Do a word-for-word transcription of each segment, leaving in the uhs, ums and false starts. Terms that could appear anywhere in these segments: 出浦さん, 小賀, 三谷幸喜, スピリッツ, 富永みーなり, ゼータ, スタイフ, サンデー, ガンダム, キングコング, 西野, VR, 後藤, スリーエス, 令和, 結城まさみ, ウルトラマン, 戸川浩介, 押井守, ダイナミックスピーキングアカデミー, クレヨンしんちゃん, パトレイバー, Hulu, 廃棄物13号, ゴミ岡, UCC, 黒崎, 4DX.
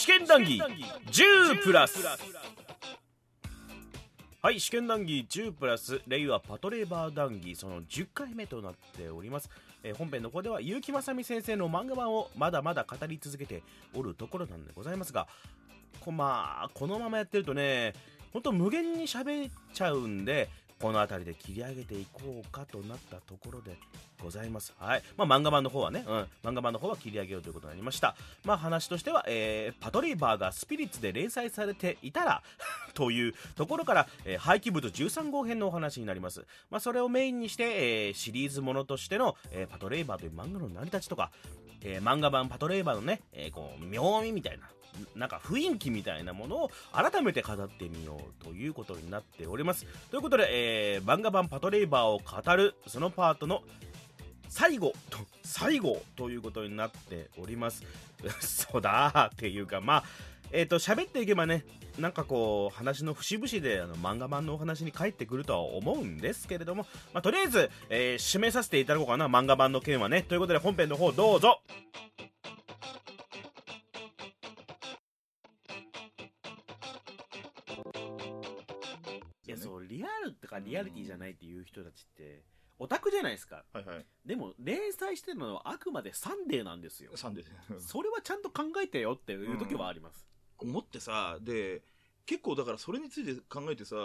試験談義じゅうプラス。はい、試験談義じゅうプラス令和パトレーバー談義そのじゅっかいめとなっております。えー、本編の方では結城まさみ先生の漫画版をまだまだ語り続けておるところなんでございますが、こまあこのままやってるとね、本当無限に喋っちゃうんで、この辺りで切り上げていこうかとなったところでございます。はい。まあ、漫画版の方はね、うん、漫画版の方は切り上げようということになりました。まあ、話としては、えー、パトレーバーがスピリッツで連載されていたらというところから、えー、廃棄物じゅうさんごう編のお話になります。まあ、それをメインにして、えー、シリーズものとしての、えー、パトレーバーという漫画の成り立ちとか、えー、漫画版パトレーバーのね、えー、こう妙味みたいな。なんか雰囲気みたいなものを改めて語ってみようということになっております。ということで、えー、漫画版パトレーバーを語るそのパートの最後と最後ということになっております。そうだーっていうか、まあえっと喋っていけばね、なんかこう話の節々であの漫画版のお話に返ってくるとは思うんですけれども、まあ、とりあえず、えー、締めさせていただこうかな、漫画版の件はね。ということで本編の方どうぞ。いや、そうリアルとかリアリティじゃないっていう人たちってオタクじゃないですか、はいはい、でも連載してるのはあくまでサンデーなんですよ。サンデーそれはちゃんと考えてよっていう時はあります、うん、思ってさ。で結構だからそれについて考えてさ、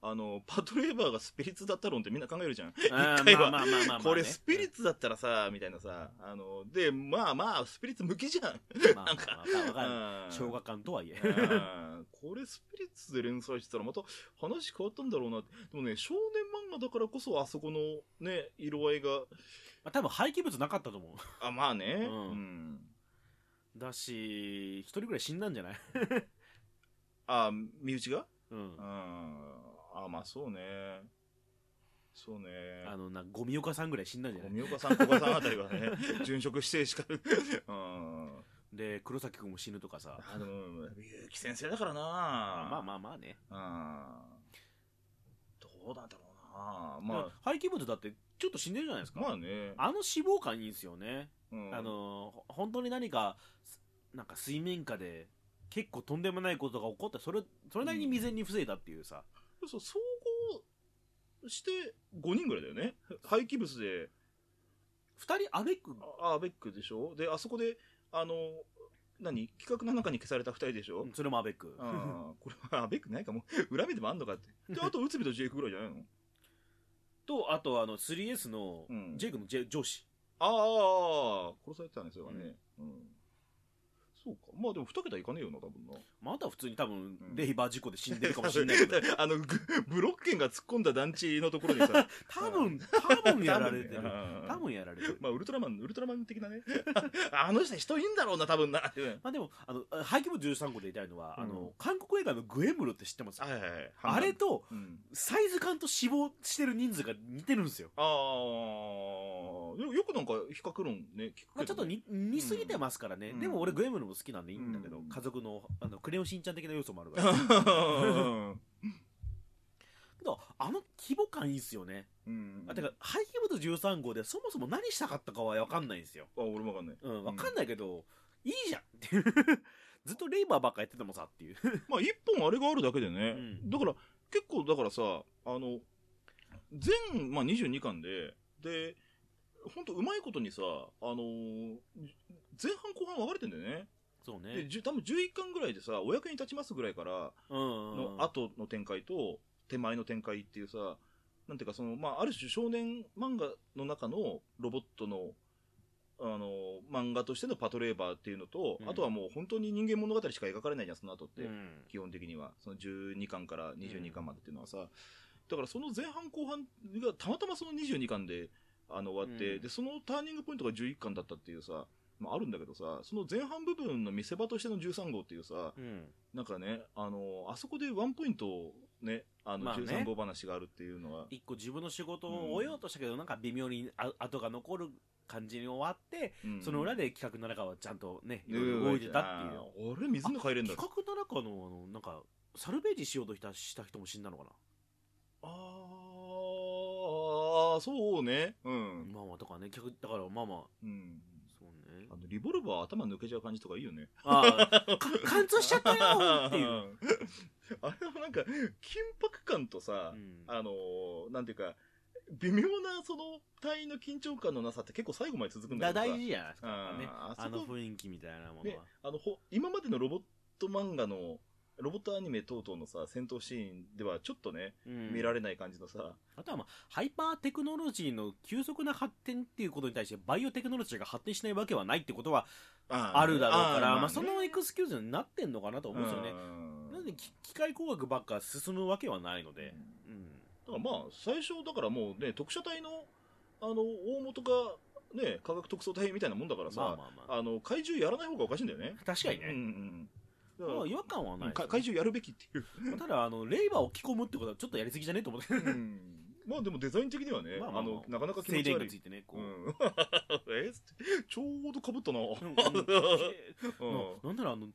あのパトレーバーがスピリッツだった論ってみんな考えるじゃん一回は、まあまあまあまあまあね、これスピリッツだったらさ、うん、みたいなさ、あのでまあまあスピリッツ向きじゃんなんか、まあまあ、小学館とはいえこれスピリッツで連載してたらまた話変わったんだろうなって。でもね、少年漫画だからこそあそこのね色合いが、まあ、多分廃棄物なかったと思うあまあね、うんうん、だし一人ぐらい死んだんじゃないあ身内が、うん、ああまあそうねそうね、あのなゴミ岡さんぐらい死んだんじゃない、ゴミ岡さん小賀さんあたりはね殉職してしかるで黒崎君も死ぬとかさ、あの結城先生だからな、まあまあまあね、あどうなんだろうな、まあ廃棄物だってちょっと死んでるじゃないですか。まあね、あの死亡感いいんですよね、うん、あの本当に何かなんか水面下で結構とんでもないことが起こって、それそれなりに未然に防いだっていうさ、うん、そう総合してごにんぐらいだよね廃棄物でふたりアベックあアベックでしょ、であそこであの何企画の中に消されたふたりでしょ、うん、それもアベック、あこれはアベックないかも恨みでもあんのかってで、あと内海とジェイクぐらいじゃないのと、あとあの スリーエス のジェイクのジェ、うん、上司ああ殺されてたんですよね、うん、うん、そうか、まあでもにけたいかねえよな多分な。まだ普通に多分レイバー事故で死んでるかもしれないけど、うん、あのブロッケンが突っ込んだ団地のところにさ多分多分やられてる多分やられてる、まあウルトラマンウルトラマン的なねあの人人いいんだろうな多分なまあでもあの廃棄物じゅうさんごうでいたいのは、うん、あの韓国映画のグエムロって知ってます、はいはいはい、あれと、うん、サイズ感と死亡してる人数が似てるんですよ。ああ、よくなんか比較論ね聞くけど、まあ、ちょっと似すぎてますからね、うん、でも俺グエムロも好きなんでいいんだけど、うん、家族 の, あのクレヨンしんちゃん的な要素もあるからけどあの規模感いいっすよね、うん、あてか廃棄物じゅうさん号でそもそも何したかったかは分かんないんですよ。あ俺も分かんない、うん、分かんないけど、うん、いいじゃんっていうずっとレイバーばっかやっててもさっていうまあ一本あれがあるだけでね、うん、だから結構だからさあの全、まあ、にじゅうにかんででほんとうまいことにさあのー、前半後半分かれてんだよね。そうね、で多分じゅういっかんぐらいでさお役に立ちますぐらいからの後の展開と手前の展開っていうさ、なんていうかその、まあ、ある種少年漫画の中のロボットの、あのー、漫画としてのパトレーバーっていうのと、うん、あとはもう本当に人間物語しか描かれないじゃんその後って、うん、基本的にはそのじゅうにかんからにじゅうにかんまでっていうのはさ、うん、だからその前半後半がたまたまそのにじゅうにかんであの終わって、うん、でそのターニングポイントがじゅういっかんだったっていうさ、まあ、あるんだけどさ、その前半部分の見せ場としてのじゅうさん号っていうさ、うん、なんかね、あのー、あそこでワンポイントね、あのじゅうさん号話があるっていうのは、まあね、一個自分の仕事を終えようとしたけど、うん、なんか微妙に跡が残る感じに終わって、うん、その裏で企画の中はちゃんとね、うん、いろいろ動いてたっていう、うん、あれ水の帰れんだ。企画の中の、あのなんかサルベージしようとした人も死んだのかな。あーあそうね、うん、まあまあとかね、だからまあまあ、うん、そうね、あのリボルバー頭抜けちゃう感じとかいいよね。ああ貫通しちゃったよーっていうあれもなんか緊迫感とさ、うん、あのー、なんていうか微妙なその隊員の緊張感のなさって結構最後まで続くんだけどさ、大事じゃないですか、ね、あ, あの雰囲気みたいなものは、ね、あのほ今までのロボット漫画のロボットアニメ等々のさ戦闘シーンではちょっとね、うん、見られない感じのさ、あとは、まあ、ハイパーテクノロジーの急速な発展っていうことに対してバイオテクノロジーが発展しないわけはないってことはあるだろうから、ああ、まあね、まあ、そのエクスキューズになってんのかなと思うんですよね。なんで機械工学ばっか進むわけはないので、うんうん、だからまあ最初だからもうね特殊隊のあの大元がね科学特捜隊みたいなもんだからさ、まあまあまあ、あの怪獣やらない方がおかしいんだよね。確かにね、うんうん、違和感はない、ね、怪獣やるべきっていうただあのレイバーを着込むってことはちょっとやりすぎじゃねえと思って、うん、まあでもデザイン的にはね、まあまあまあ、あのなかなか気持ち悪い静電気がついてねこう、うん、えちょうどかぶったな、うんうん、なんならあの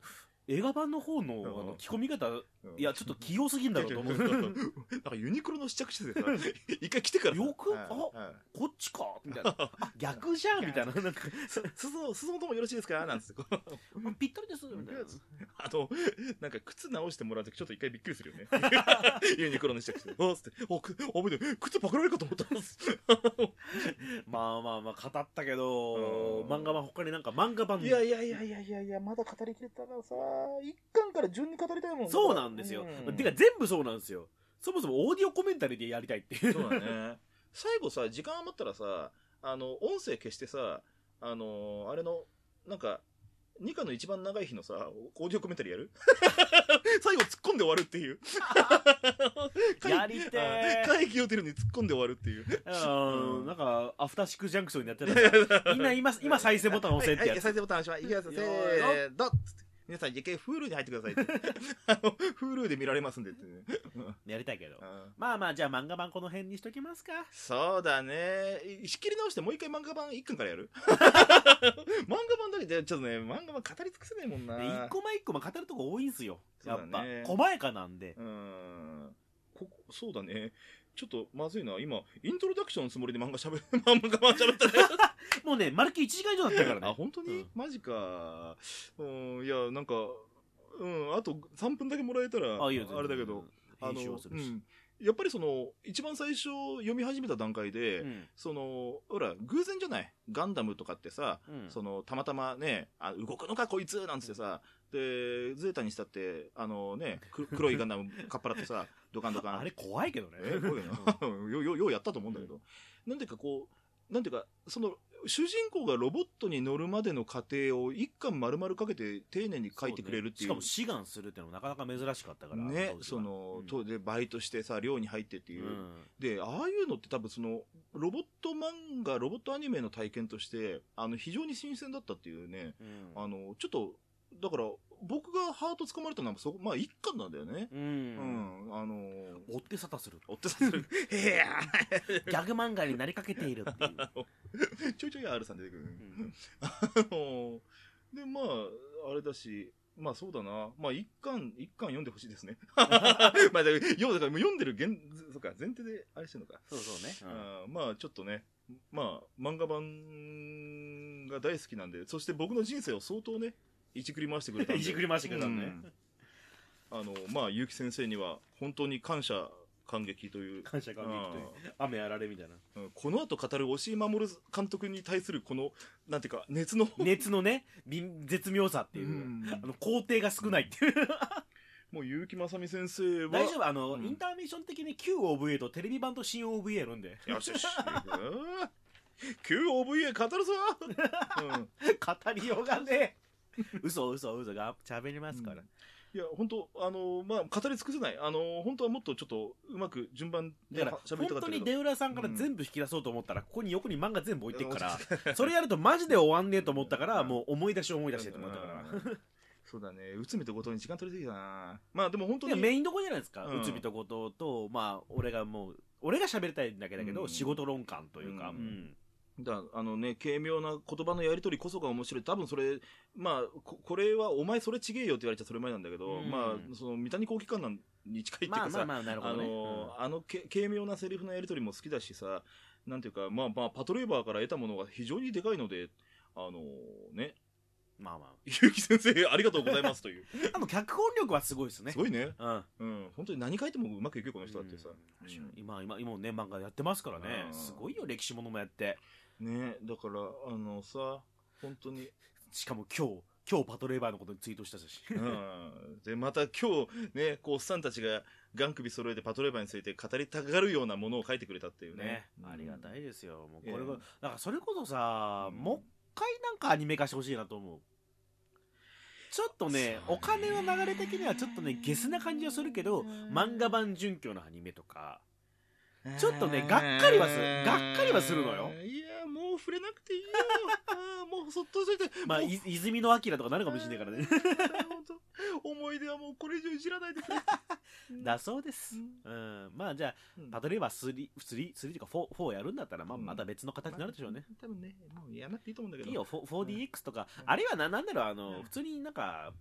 映画版の方 の, あの着込み方、うん、いやちょっと器用すぎんだろうと思うなんかユニクロの試着してて一回来てからよく、あ、こっちかみたいな逆じゃんみたいななんか裾のともよろしいですかなんつってぴったりですみたいなあとなんか靴直してもらうときちょっと一回びっくりするよねユニクロの試着しておっつっておくおめで靴パクられるかと思ったんですまあまあまあ語ったけど漫画版他になんか漫画版いやいやいやいやいやいやまだ語りきれたなさ一巻から順に語りたいもん。そうなんですよ、うん、てか全部そうなんですよ。そもそもオーディオコメンタリーでやりたいっていう。そうだね最後さ時間余ったらさあの音声消してさあのー、あれのなんかにかの一番長い日のさオーディオコメンタリーやる最後突っ込んで終わるっていうやりてー会議を出るのに突っ込んで終わるっていううん、なんかアフターシックスジャンクションになってたらみんな 今, 今再生ボタン押せってやつ、はいはい、再生ボタン押しますせーの皆さん一回 Hulu に入ってくださいってあの Hulu で見られますんでって、ね、やりたいけど、うん、まあまあじゃあ漫画版この辺にしときますか。そうだね仕切り直してもう一回漫画版一巻からやる漫画版だけでちょっとね漫画版語り尽くせないもんな、ね、一個前一個前語るとこ多いんすよやっぱ、ね、細やかなんでうんここそうだねちょっとまずいな今イントロダクションのつもりで漫画しゃべったねもうね丸きいちじかん以上だったからねあ本当に、うん、マジかうんいやなんかうんあとさんぷんだけもらえたら あ, あれだけど、うん、あの、うん、やっぱりその一番最初読み始めた段階で、うん、そのほら偶然じゃないガンダムとかってさ、うん、そのたまたまねあ動くのかこいつなんつってさでゼータにしたってあのね黒いガンダムかっぱらってさドカンドカンあれ怖いけどねえ怖いな、うん、よ, よ, ようやったと思うんだけど、うん、なんていうかこうなんていうかその主人公がロボットに乗るまでの過程を一巻丸々かけて丁寧に書いてくれるっていう、そうね、しかも志願するっていうのもなかなか珍しかったからねその、うん、でバイトしてさ寮に入ってっていう、うん、でああいうのって多分そのロボット漫画ロボットアニメの体験としてあの非常に新鮮だったっていうね、うん、あのちょっとだから僕がハート掴まれたのはそこまあ一巻なんだよね。うん、うん、あのー、追って沙汰する追って沙汰するへギャグ漫画になりかけているっていうちょいちょい R さん出てくる、うん、あのー、でまああれだしまあそうだなまあ一巻一巻読んでほしいですねまあだから読んでる現そうか前提であれしてるのかそうそうね、うん、あまあちょっとねまあ漫画版が大好きなんでそして僕の人生を相当ねいじくり回してくれたんでいじくり回してくれたんで、うん、あのまあ結城先生には本当に感謝感激という感謝感激という雨あられみたいな、うん、この後語る押井守監督に対するこのなんていうか熱の熱のね絶妙さっていう、うん、あの工程が少ないっていう、うんもう結城まさみ先生は大丈夫あの、うん、インターミッション的に旧 オーブイエー とテレビ版と新 オーブイエー あるんでよしよし旧 オーブイエー 語るぞ、うん、語りようがね嘘嘘嘘が喋りますから、うん、いや本当あのまあ語り尽くせないあの本当はもっとちょっとうまく順番で喋りたかったけど本当に出浦さんから全部引き出そうと思ったら、うん、ここに横に漫画全部置いてくからそれやるとマジで終わんねえと思ったからもう思い出し思い出してって思ったからそうだね内海と後藤に時間取りすぎたなまあでも本当にメインどこじゃないですか、うん、内海と後藤とまあ俺がもう俺が喋りたいだけだけど、うん、仕事論感というか、うんうんだあのね、軽妙な言葉のやり取りこそが面白い多分それ、まあ、こ, これはお前それちげえよって言われちゃそれ前なんだけど、うんまあ、その三谷幸喜感に近いっていうかさあの軽妙なセリフのやり取りも好きだしさなんていうか、まあまあ、パトレーバーから得たものが非常にでかいのであのー、ね、まあまあ結城先生ありがとうございますというあの脚本力はすごいですね。すごいね、うん、うん、本当に何書いてもうまくいくよこの人だってさ、うんうん、今今今もね漫画やってますからね、すごいよ、歴史ものもやってね。だからあのさ本当にしかも今日今日パトレーバーのことにツイートしたし、うん、でまた今日ねこうおっさんたちがガン首揃えてパトレーバーについて語りたがるようなものを書いてくれたっていう ね, ね、うん、ありがたいですよ。もうこれが、えー、なんかそれこそさ、うん、もう一回なんかアニメ化してほしいなと思う。ちょっと ね, ねお金の流れ的にはちょっとねゲスな感じはするけど、漫画版準拠のアニメとかちょっとねがっかりはする、がっかりはするのよ。いやもう触れなくていいよあもうそっとしといて、まあ泉の明とかなるかもしれないからね思い出はもうこれ以上いじらないでくれだそうです、うんうん、まあじゃあ、うん、パトレーバースリー、スリー、スリーとかフォー、フォーやるんだったら、まあ、また別の形になるでしょうね、まあ、多分ねもうやらなくていいと思うんだけど、いいよ フォーディーエックス とか、うん、あれはな、なんだろう、あの、うん、普通になんか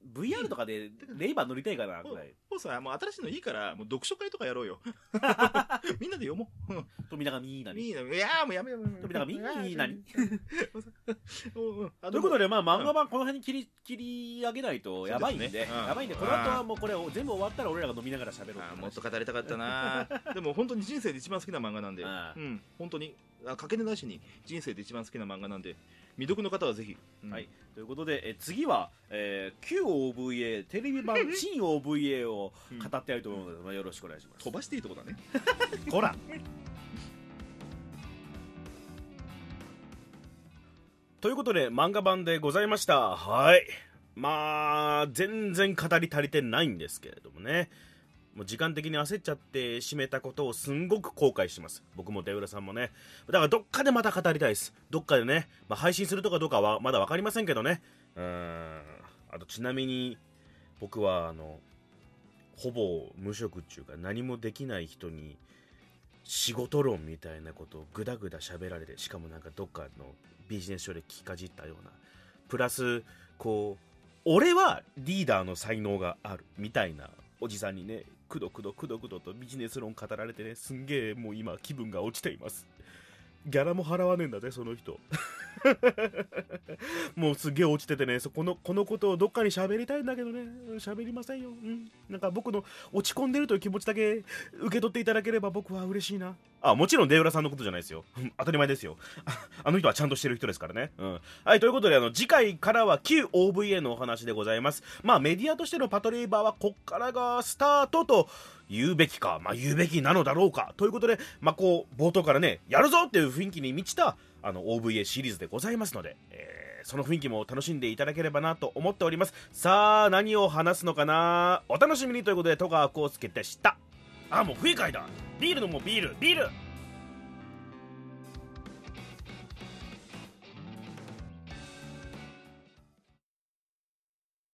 ブイアール とかでレイバー乗りたいかなくらい。もうさ、もう新しいのいいから、もう読書会とかやろうよ。みんなで読もう。富永みーなり。いやもうやめよう。富永みーなり。ということで、まあ、漫画版この辺に切り、切り上げないとやばいんで、ね、うん、やばいんで、この後はもうこれ全部終わったら俺らが飲みながら喋ろう。もっと語りたかったな。でも本当に人生で一番好きな漫画なんで、うん、本当に、あ、かけねなしに人生で一番好きな漫画なんで、未読の方はぜひ、うん、はい、ということでえ次は、えー、旧 オーブイエー テレビ版新 オーブイエー を語ってやりたいと思うので、うん、まあ、よろしくお願いします。飛ばしていいとこだねこらということで漫画版でございました。はい、まあ全然語り足りてないんですけれどもね、もう時間的に焦っちゃって締めたことをすんごく後悔してます。僕も出浦さんもね。だからどっかでまた語りたいです。どっかでね、まあ、配信するとかどうかはまだ分かりませんけどね。うーん、あとちなみに僕はあのほぼ無職っていうか何もできない人に仕事論みたいなことをぐだぐだ喋られて、しかもなんかどっかのビジネス書で聞きかじったような、プラスこう俺はリーダーの才能があるみたいなおじさんにね、くどくどくどくどとビジネス論語られてね、すんげえもう今気分が落ちています。ギャラも払わねえんだぜその人もうすげえ落ちててね、そこのこのことをどっかに喋りたいんだけどね、喋りませんよ、うん、なんか僕の落ち込んでるという気持ちだけ受け取っていただければ僕は嬉しいなあ。もちろん出浦さんのことじゃないですよ当たり前ですよあの人はちゃんとしてる人ですからね、うん、はい。ということであの次回からは旧 オーブイエー のお話でございます。まあメディアとしてのパトレーバーはこっからがスタートと言うべきか、まあ言うべきなのだろうかということで、まあこう冒頭からねやるぞっていう雰囲気に満ちたあの オーブイエー シリーズでございますので、えー、その雰囲気も楽しんでいただければなと思っております。さあ何を話すのかな、お楽しみに。ということで戸川浩介でした。あ、もう不愉快だ。ビールのもうビールビール